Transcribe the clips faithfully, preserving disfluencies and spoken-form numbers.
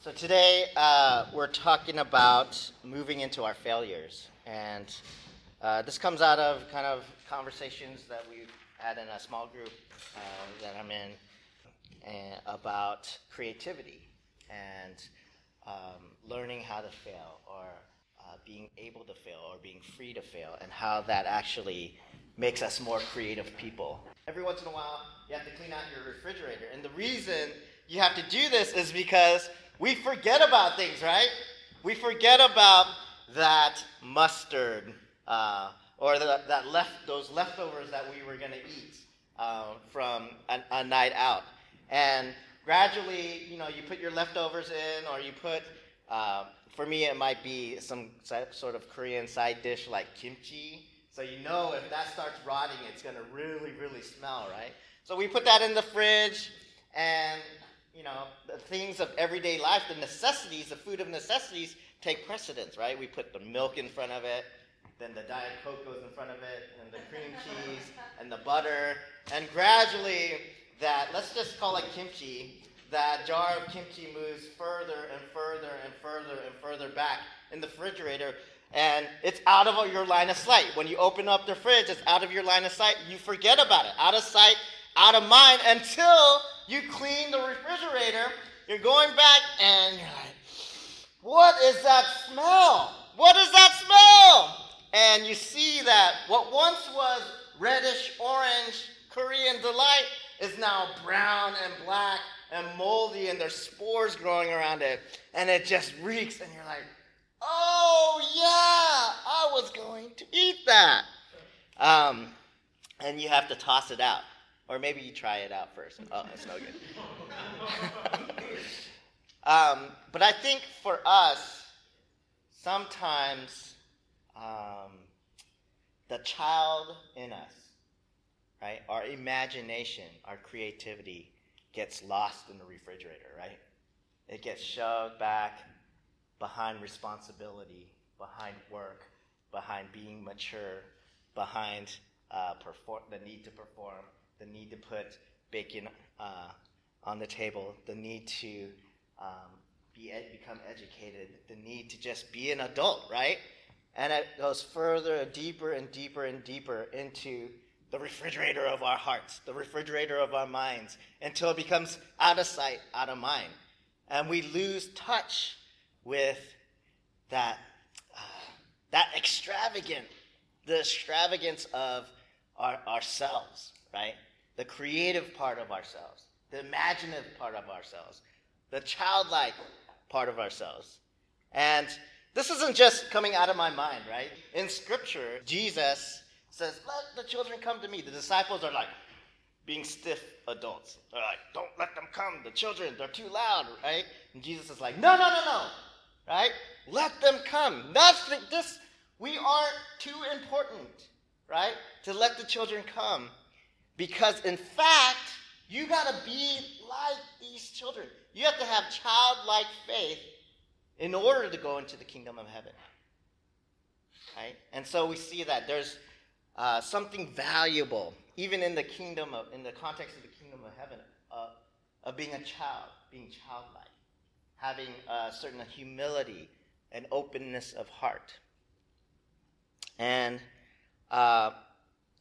So today uh, we're talking about moving into our failures, and uh, this comes out of kind of conversations that we've had in a small group uh, that I'm in and about creativity and um, learning how to fail, or uh, being able to fail, or being free to fail, and how that actually makes us more creative people. Every once in a while, you have to clean out your refrigerator, and the reason you have to do this is because we forget about things, right? We forget about that mustard uh, or the, that left those leftovers that we were going to eat uh, from a, a night out. And gradually, you know, you put your leftovers in, or you put, uh, for me it might be some sort of Korean side dish like kimchi. So you know if that starts rotting, it's going to really, really smell, right? So we put that in the fridge, and you know, the things of everyday life, the necessities, the food of necessities take precedence, right? We put the milk in front of it, then the Diet Coke goes in front of it, and the cream cheese, and the butter. And gradually, that, let's just call it kimchi, that jar of kimchi moves further and further and further and further back in the refrigerator, and it's out of your line of sight. When you open up the fridge, it's out of your line of sight. You forget about it. Out of sight, out of mind, until you clean the refrigerator, you're going back, and you're like, what is that smell? What is that smell? And you see that what once was reddish-orange Korean delight is now brown and black and moldy, and there's spores growing around it, and it just reeks, and you're like, oh, yeah, I was going to eat that. Um, and you have to toss it out. Or maybe you try it out first. Oh, that's no good. um, but I think for us, sometimes um, the child in us, right, our imagination, our creativity gets lost in the refrigerator, right? It gets shoved back behind responsibility, behind work, behind being mature, behind uh, perform- the need to perform, the need to put bacon uh, on the table, the need to um, be ed- become educated, the need to just be an adult, right? And it goes further, deeper and deeper and deeper into the refrigerator of our hearts, the refrigerator of our minds, until it becomes out of sight, out of mind. And we lose touch with that, uh, that extravagant, the extravagance of our, ourselves, right? The creative part of ourselves, the imaginative part of ourselves, the childlike part of ourselves. And this isn't just coming out of my mind, right? In Scripture, Jesus says, let the children come to me. The disciples are like being stiff adults. They're like, don't let them come. The children, they're too loud, right? And Jesus is like, no, no, no, no, right? Let them come. Nothing. This, we aren't too important, right, to let the children come. Because, in fact, you got to be like these children. You have to have childlike faith in order to go into the kingdom of heaven, right? And so we see that there's uh, something valuable, even in the kingdom of, in the context of the kingdom of heaven, uh, of being a child, being childlike, having a certain humility and openness of heart. And Uh,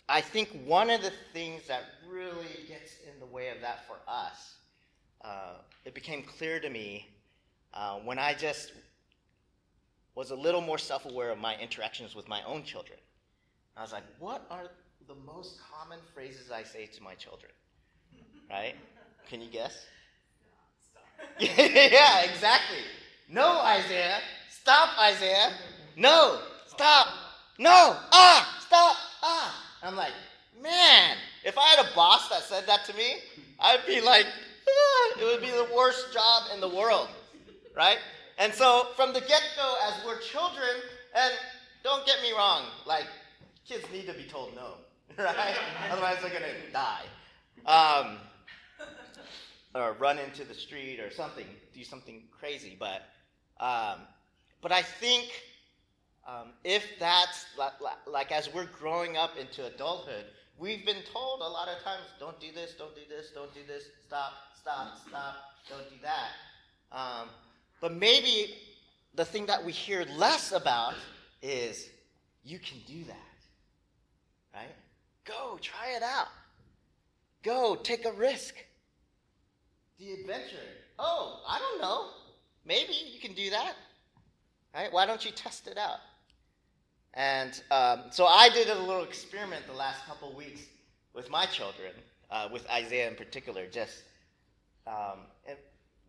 I think one of the things that really gets in the way of that for us, uh, it became clear to me uh, when I just was a little more self-aware of my interactions with my own children. I was like, what are the most common phrases I say to my children, right? Can you guess? No, stop. Yeah, exactly. No, Isaiah. Stop, Isaiah. No, stop. No, ah, stop, ah. I'm like, man, if I had a boss that said that to me, I'd be like, ah, it would be the worst job in the world, right? And so from the get-go, as we're children, and don't get me wrong, like, kids need to be told no, right? Otherwise they're going to die. Um, or run into the street or something, do something crazy. But, um, but I think... Um, if that's, like, like as we're growing up into adulthood, we've been told a lot of times, don't do this, don't do this, don't do this, stop, stop, stop, don't do that. Um, But maybe the thing that we hear less about is you can do that, right? Go, try it out. Go, take a risk. The adventure. Oh, I don't know. Maybe you can do that, right? Why don't you test it out? And um, so I did a little experiment the last couple weeks with my children, uh, with Isaiah in particular, just um, and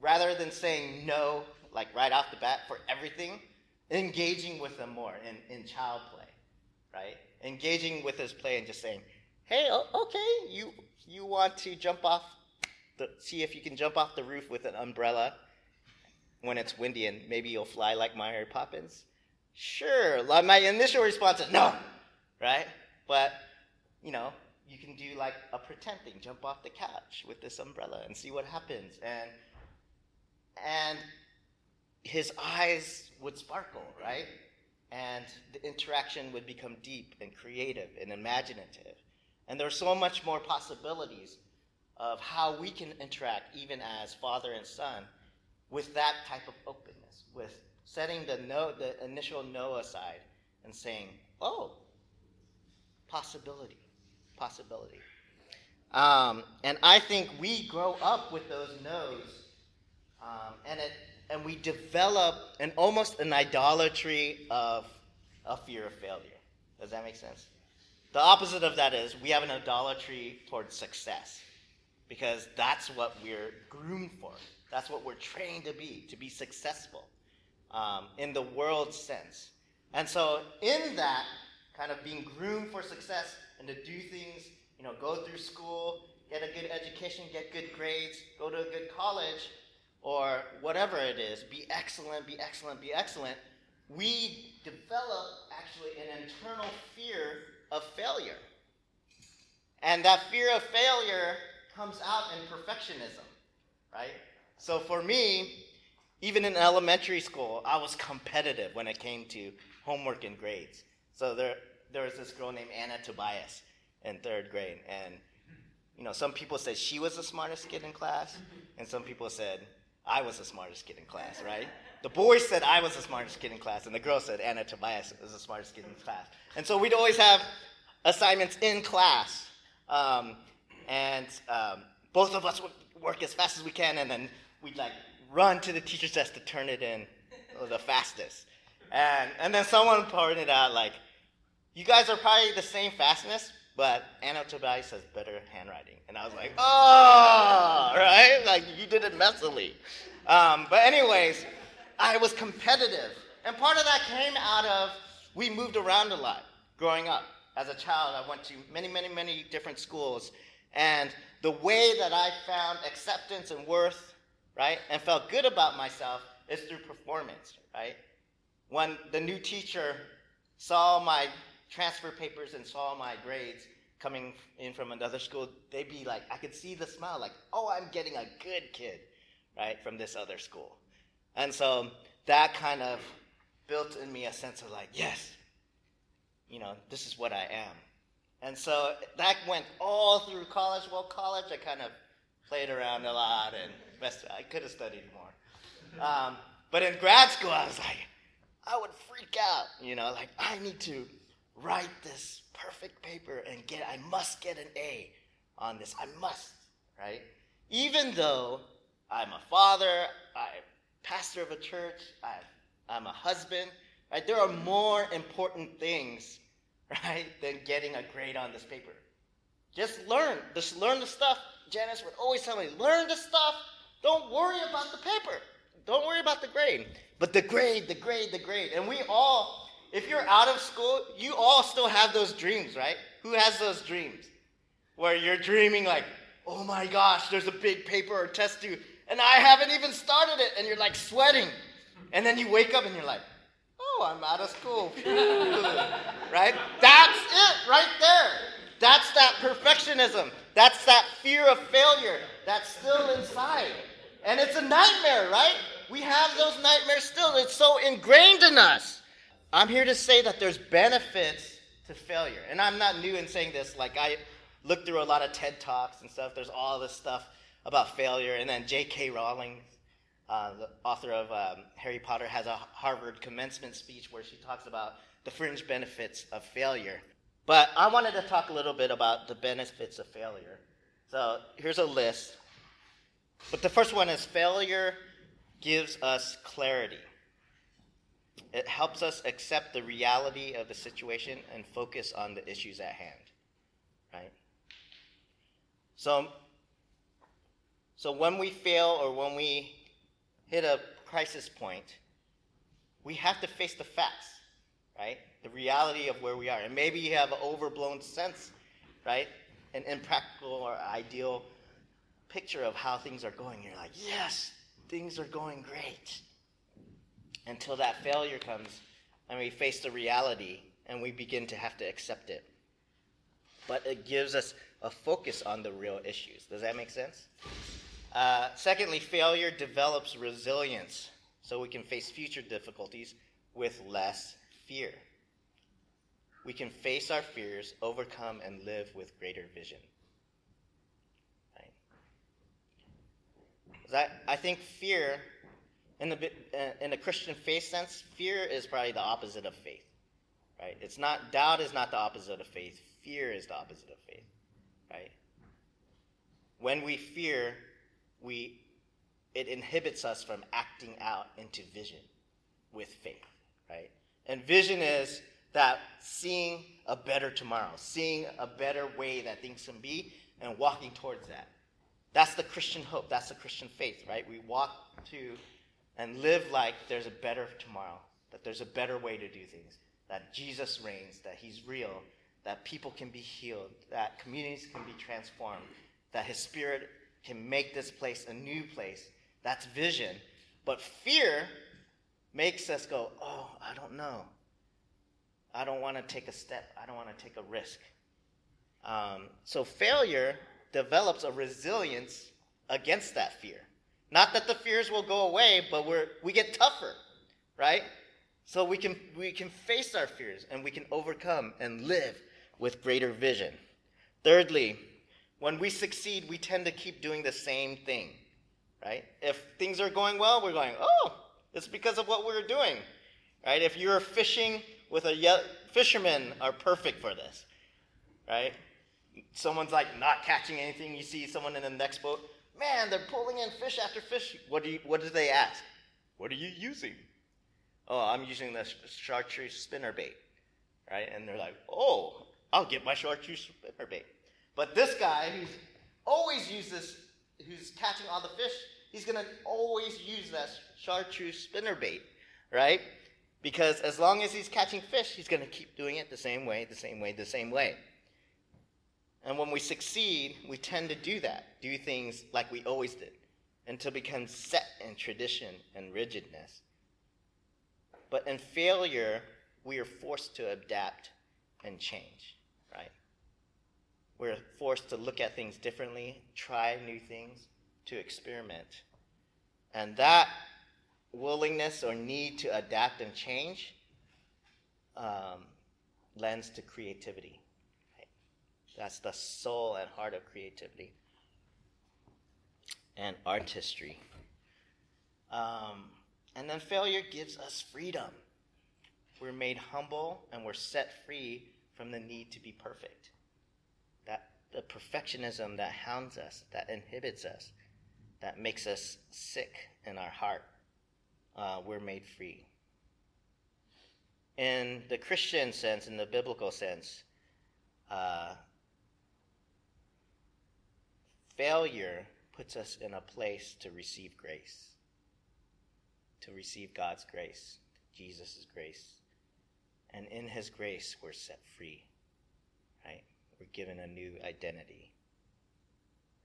rather than saying no, like right off the bat for everything, engaging with them more in, in child play, right? Engaging with his play and just saying, hey, okay, you you want to jump off, the, see if you can jump off the roof with an umbrella when it's windy and maybe you'll fly like my Harry Poppins. Sure, my initial response is no, right? But, you know, you can do like a pretend thing, jump off the couch with this umbrella and see what happens. And and his eyes would sparkle, right? And the interaction would become deep and creative and imaginative. And there's so much more possibilities of how we can interact even as father and son with that type of openness, with setting the no, the initial no aside and saying, oh, possibility, possibility. Um, and I think we grow up with those no's, um, and it, and we develop an almost an idolatry of a fear of failure. Does that make sense? The opposite of that is we have an idolatry towards success because that's what we're groomed for. That's what we're trained to be, to be successful. Um, in the world sense. And so in that, kind of being groomed for success and to do things, you know, go through school, get a good education, get good grades, go to a good college, or whatever it is, be excellent, be excellent, be excellent, we develop actually an internal fear of failure. And that fear of failure comes out in perfectionism, right? So for me, even in elementary school, I was competitive when it came to homework and grades. So there, there was this girl named Anna Tobias in third grade, and you know, some people said she was the smartest kid in class, and some people said I was the smartest kid in class, right? The boys said I was the smartest kid in class, and the girl said Anna Tobias was the smartest kid in class. And so we'd always have assignments in class, um, and um, both of us would work as fast as we can, and then we'd like run to the teacher's desk to turn it in the fastest. And and then someone pointed out, like, you guys are probably the same fastness, but Anna Tobias has better handwriting. And I was like, oh, right? Like, you did it messily. Um, but anyways, I was competitive. And part of that came out of we moved around a lot growing up. As a child, I went to many, many, many different schools. And the way that I found acceptance and worth, right, and felt good about myself is through performance, right? When the new teacher saw my transfer papers and saw my grades coming in from another school, they'd be like, I could see the smile, like, oh, I'm getting a good kid, right, from this other school. And so that kind of built in me a sense of like, yes, you know, this is what I am. And so that went all through college. Well, college, I kind of played around a lot and best, I could have studied more. Um, but in grad school, I was like, I would freak out, you know, like, I need to write this perfect paper and get, I must get an A on this. I must, right? Even though I'm a father, I'm pastor of a church, I'm, I'm a husband, right? There are more important things, right, than getting a grade on this paper. Just learn, just learn the stuff. Janice would always tell me, learn the stuff. Don't worry about the paper. Don't worry about the grade. But the grade, the grade, the grade. And we all, if you're out of school, you all still have those dreams, right? Who has those dreams? Where you're dreaming like, oh my gosh, there's a big paper or test due, and I haven't even started it, and you're like sweating. And then you wake up and you're like, oh, I'm out of school. Right? That's it right there. That's that perfectionism. That's that fear of failure that's still inside. And it's a nightmare, right? We have those nightmares still. It's so ingrained in us. I'm here to say that there's benefits to failure. And I'm not new in saying this. Like, I looked through a lot of TED Talks and stuff. There's all this stuff about failure. And then J K Rowling uh, the author of um, Harry Potter, has a Harvard commencement speech where she talks about the fringe benefits of failure. But I wanted to talk a little bit about the benefits of failure. So here's a list. But the first one is failure gives us clarity. It helps us accept the reality of the situation and focus on the issues at hand, right? So, so when we fail or when we hit a crisis point, we have to face the facts, right? The reality of where we are. And maybe you have an overblown sense, right? An impractical or ideal picture of how things are going. You're like, yes, things are going great. Until that failure comes and we face the reality and we begin to have to accept it. But it gives us a focus on the real issues. Does that make sense? Uh, secondly, failure develops resilience so we can face future difficulties with less fear. We can face our fears, overcome, and live with greater vision. Right? I, I think fear... In the in a Christian faith sense, fear is probably the opposite of faith, right? It's not doubt is not the opposite of faith. Fear is the opposite of faith, right? When we fear, we it inhibits us from acting out into vision with faith, right? And vision is that seeing a better tomorrow, seeing a better way that things can be, and walking towards that. That's the Christian hope. That's the Christian faith, right? We walk to and live like there's a better tomorrow, that there's a better way to do things, that Jesus reigns, that he's real, that people can be healed, that communities can be transformed, that his spirit can make this place a new place. That's vision. But fear makes us go, oh, I don't know. I don't want to take a step. I don't want to take a risk. Um, so failure develops a resilience against that fear. Not that the fears will go away, but we're, we get tougher, right? So we can we can face our fears, and we can overcome and live with greater vision. Thirdly, when we succeed, we tend to keep doing the same thing, right? If things are going well, we're going, oh, it's because of what we're doing, right? If you're fishing with a ye- fisherman are perfect for this, right? Someone's like not catching anything. You see someone in the next boat. Man, they're pulling in fish after fish. What do you, what do they ask? What are you using? Oh, I'm using the chartreuse spinnerbait, right? And they're like, oh, I'll get my chartreuse spinnerbait. But this guy who's always uses, who's catching all the fish, he's going to always use that chartreuse spinnerbait, right? Because as long as he's catching fish, he's going to keep doing it the same way, the same way, the same way. And when we succeed, we tend to do that, do things like we always did, until we become set in tradition and rigidness. But in failure, we are forced to adapt and change, right? We're forced to look at things differently, try new things, to experiment. And that willingness or need to adapt and change um, lends to creativity. That's the soul and heart of creativity and artistry. Um, and then failure gives us freedom. We're made humble and we're set free from the need to be perfect. That the perfectionism that hounds us, that inhibits us, that makes us sick in our heart, uh, we're made free. In the Christian sense, in the biblical sense, uh, failure puts us in a place to receive grace, to receive God's grace, Jesus' grace. And in his grace, we're set free, right? We're given a new identity.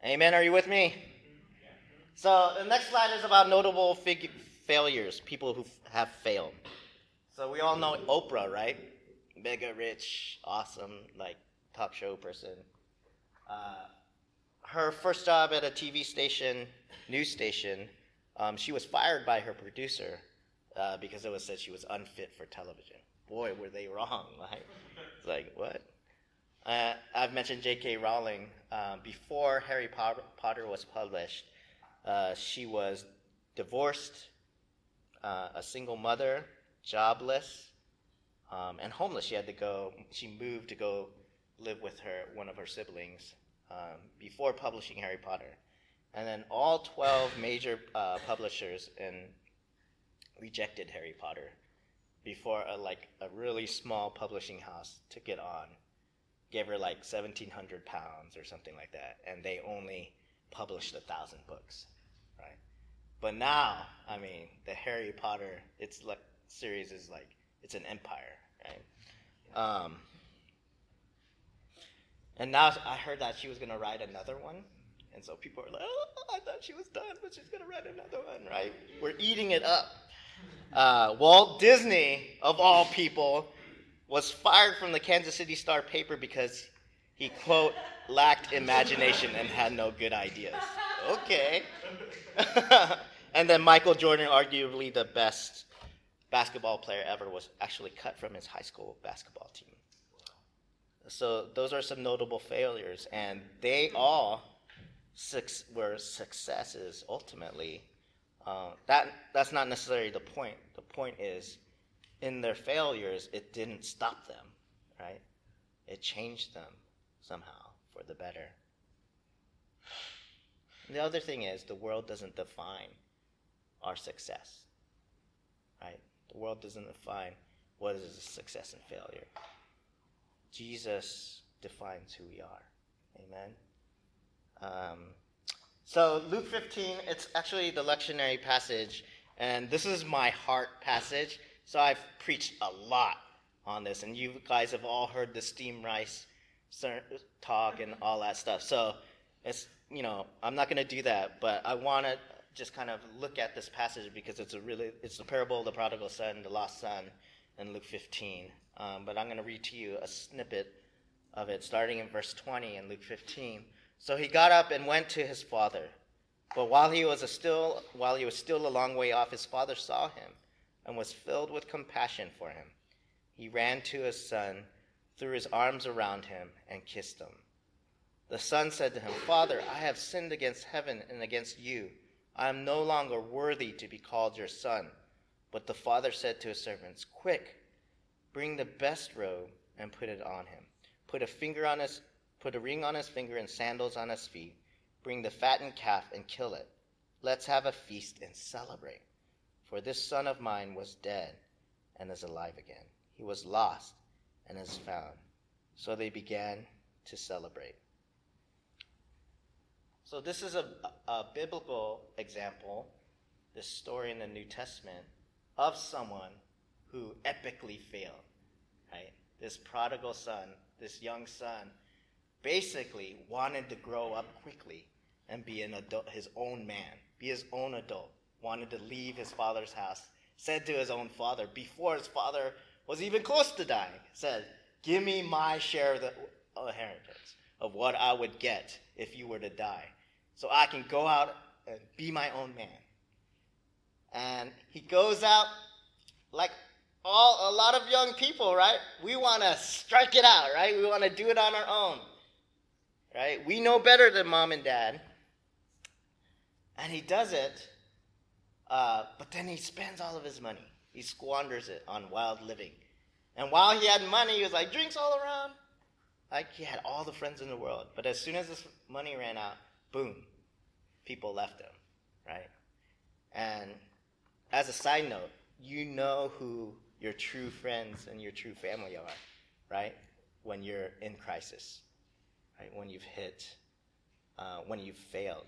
Amen. Are you with me? Yeah. So the next slide is about notable fig- failures, people who f- have failed. So we all know Oprah, right? Mega rich, awesome, like talk show person. Uh, Her first job at a T V station, news station, um, she was fired by her producer uh, because it was said she was unfit for television. Boy, were they wrong. Like, it's like, what? Uh, I've mentioned J K Rowling. Uh, before Harry Potter was published, uh, she was divorced, uh, a single mother, jobless, um, and homeless. She had to go, she moved to go live with her, one of her siblings, um, before publishing Harry Potter. And then all twelve major uh, publishers and rejected Harry Potter before a, like a really small publishing house took it on, gave her like seventeen hundred pounds or something like that, and they only published a thousand books, right? But now, I mean, the Harry Potter it's like series is like it's an empire, right? Um, and now I heard that she was gonna write another one. And so people are like, oh, I thought she was done, but she's going to write another one, right? We're eating it up. Uh, Walt Disney, of all people, was fired from the Kansas City Star paper because he, quote, lacked imagination and had no good ideas. Okay. And then Michael Jordan, arguably the best basketball player ever, was actually cut from his high school basketball team. So those are some notable failures, and they all... Six were successes ultimately. Uh, that that's not necessarily the point. The point is, in their failures, it didn't stop them, right? It changed them somehow for the better. And the other thing is, the world doesn't define our success, right? The world doesn't define what is success and failure. Jesus defines who we are. Amen. Um, so Luke fifteen, it's actually the lectionary passage, and this is my heart passage. So I've preached a lot on this, and you guys have all heard the steam rice talk and all that stuff. So it's, you know, I'm not going to do that, but I want to just kind of look at this passage because it's a really, it's the parable of the prodigal son, the lost son, in Luke fifteen. Um, but I'm going to read to you a snippet of it, starting in verse twenty in Luke fifteen. So he got up and went to his father. But while he was a still while he was still a long way off, his father saw him and was filled with compassion for him. He ran to his son, threw his arms around him, and kissed him. The son said to him, Father, I have sinned against heaven and against you. I am no longer worthy to be called your son. But the father said to his servants, Quick, bring the best robe and put it on him. Put a finger on his Put a ring on his finger and sandals on his feet. Bring the fattened calf and kill it. Let's have a feast and celebrate. For this son of mine was dead and is alive again. He was lost and is found. So they began to celebrate. So this is a, a biblical example, this story in the New Testament, of someone who epically failed, right? This prodigal son, this young son, basically wanted to grow up quickly and be an adult, his own man, be his own adult, wanted to leave his father's house, said to his own father, before his father was even close to dying, said, give me my share of the inheritance of what I would get if you were to die, so I can go out and be my own man. And he goes out like all a lot of young people, right? We want to strike it out, right? We want to do it on our own. Right? We know better than mom and dad. And he does it, uh, but then he spends all of his money. He squanders it on wild living. And while he had money, he was like, drinks all around. Like he had all the friends in the world. But as soon as his money ran out, boom, people left him. Right? And as a side note, you know who your true friends and your true family are, right? When you're in crisis. Right, when you've hit, uh, when you've failed,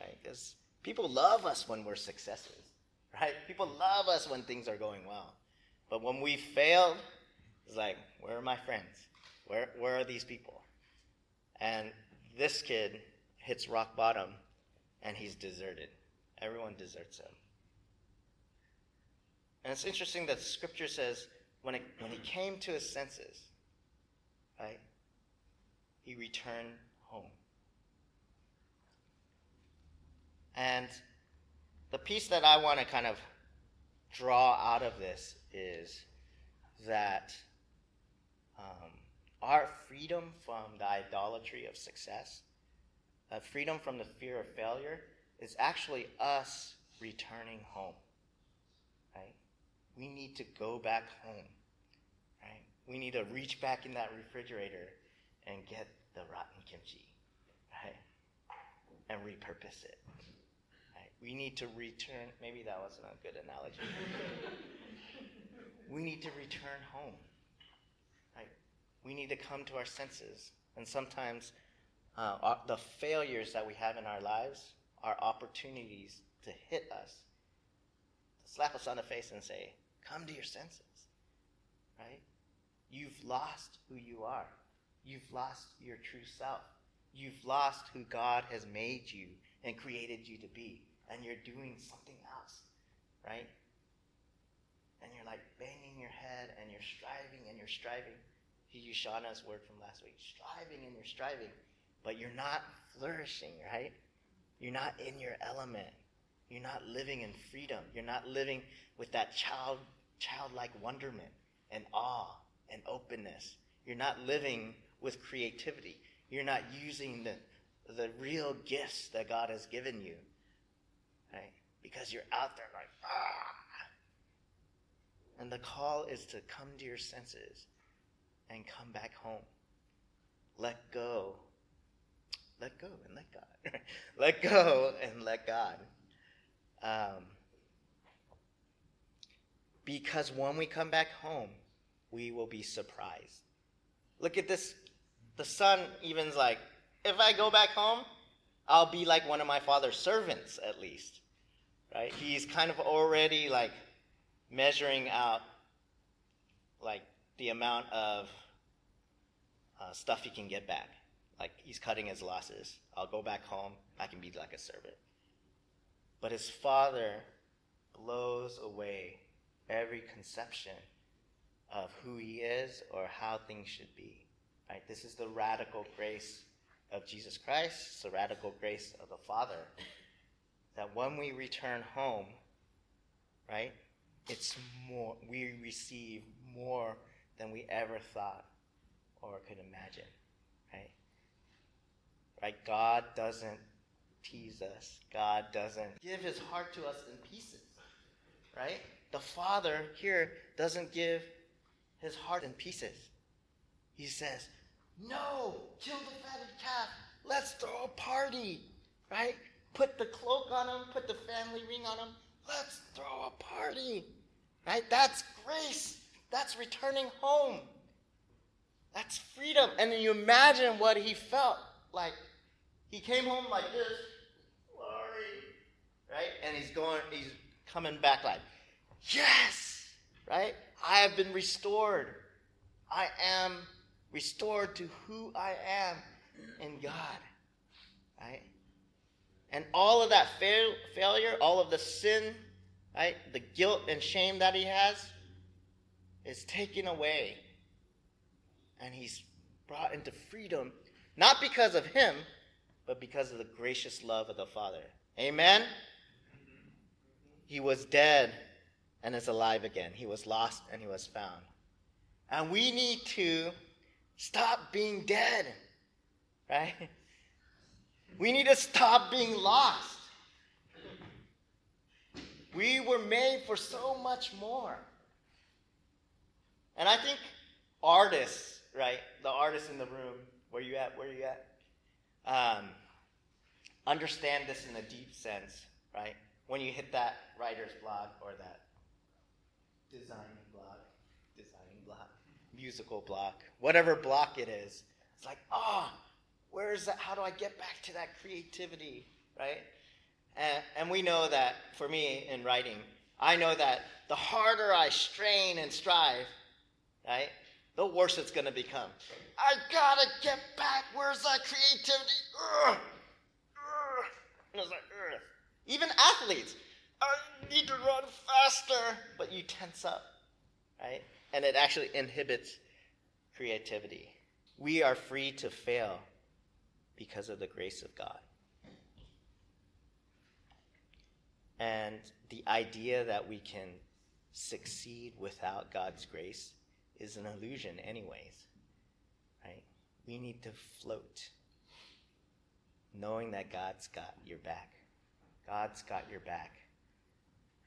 right? Because people love us when we're successes, right? People love us when things are going well, but when we failed, it's like, where are my friends? Where where are these people? And this kid hits rock bottom, and he's deserted. Everyone deserts him. And it's interesting that Scripture says when it, when he came to his senses, right? He returned home. And the piece that I want to kind of draw out of this is that um, our freedom from the idolatry of success, uh, freedom from the fear of failure, is actually us returning home, right? We need to go back home, right? We need to reach back in that refrigerator and get the rotten kimchi, right? And repurpose it. Right? We need to return, maybe that wasn't a good analogy. We need to return home, right? We need to come to our senses. And sometimes uh, the failures that we have in our lives are opportunities to hit us, to slap us on the face and say, come to your senses, right? You've lost who you are. You've lost your true self. You've lost who God has made you and created you to be, and you're doing something else, right? And you're like banging your head, and you're striving, and you're striving. You shot us word from last week, striving and you're striving, but you're not flourishing, right? You're not in your element. You're not living in freedom. You're not living with that child, childlike wonderment and awe and openness. You're not living with creativity. You're not using the the real gifts that God has given you, right? Because you're out there like, ah. And the call is to come to your senses and come back home. Let go. Let go and let God. Let go and let God. Um, because when we come back home, we will be surprised. Look at this. The son even's like, if I go back home, I'll be like one of my father's servants at least. Right? He's kind of already like measuring out like the amount of uh, stuff he can get back. Like he's cutting his losses. I'll go back home. I can be like a servant. But his father blows away every conception of who he is or how things should be. Right? This is the radical grace of Jesus Christ. It's the radical grace of the Father. That when we return home, right, it's more. We receive more than we ever thought or could imagine. Right? Right? God doesn't tease us. God doesn't give his heart to us in pieces. Right? The Father here doesn't give his heart in pieces. He says, no, kill the fatted calf. Let's throw a party. Right? Put the cloak on him. Put the family ring on him. Let's throw a party. Right? That's grace. That's returning home. That's freedom. And then you imagine what he felt like. He came home like this, glory, right? And he's going, he's coming back like, yes, right? I have been restored. I am restored to who I am in God, right? And all of that fail, failure, all of the sin, right? The guilt and shame that he has, is taken away, and he's brought into freedom, not because of him, but because of the gracious love of the Father. Amen? He was dead and is alive again. He was lost and he was found. And we need to stop being dead, right? We need to stop being lost. We were made for so much more. And I think artists, right? The artists in the room, where you at, where you at, um, understand this in a deep sense, right? When you hit that writer's block or that designing block, designing block, musical block, whatever block it is, it's like, ah, oh, where is that? How do I get back to that creativity, right? And, and we know that for me in writing, I know that the harder I strain and strive, right, the worse it's going to become. I got to get back. Where's that creativity? Ugh. Ugh. And it's like, ugh. Even athletes, I need to run faster. But you tense up, right? And it actually inhibits creativity. We are free to fail because of the grace of God. And the idea that we can succeed without God's grace is an illusion anyways, right? We need to float, knowing that God's got your back. God's got your back.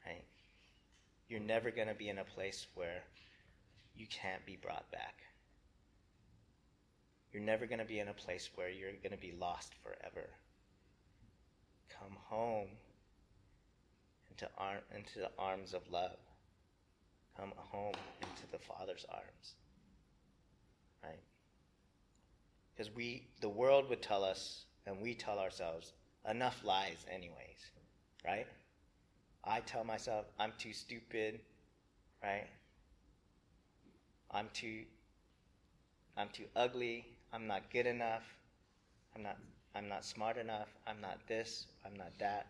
right? You're never going to be in a place where you can't be brought back. You're never going to be in a place where you're going to be lost forever. Come home into, arm, into the arms of love. Come home into the Father's arms, right? Because we, the world would tell us, and we tell ourselves, enough lies anyways, right? I tell myself, I'm too stupid, right? I'm too, I'm too ugly. I'm not good enough. I'm not, I'm not smart enough. I'm not this. I'm not that.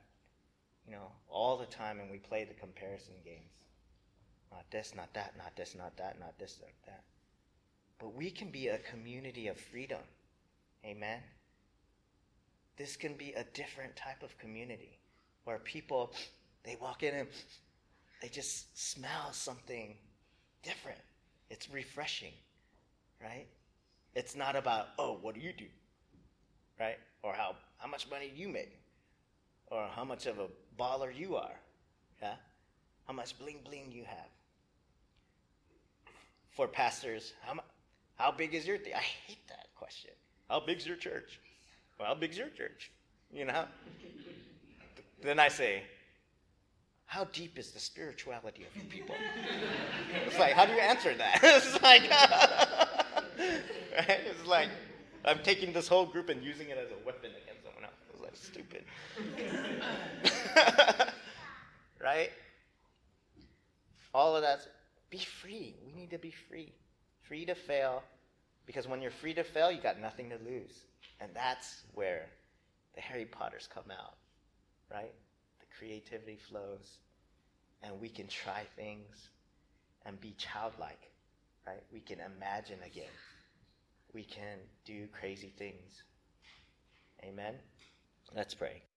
You know, all the time, and we play the comparison games. Not this, not that, not this, not that, not this, not that. But we can be a community of freedom. Amen? This can be a different type of community where people, they walk in and they just smell something different. It's refreshing, right? It's not about, oh, what do you do, right? Or how, how much money you make, or how much of a baller you are, yeah? How much bling bling you have. For pastors, how mu- how big is your thing? I hate that question. How big's your church? Well, how big's your church? You know? Then I say, how deep is the spirituality of your people? It's like, how do you answer that? It's like, right? It's like, I'm taking this whole group and using it as a weapon against someone else. It's like, stupid. Right? All of that. Be free. We need to be free. Free to fail. Because when you're free to fail, you got nothing to lose. And that's where the Harry Potters come out, right? The creativity flows. And we can try things and be childlike, right? We can imagine again. We can do crazy things. Amen? Let's pray.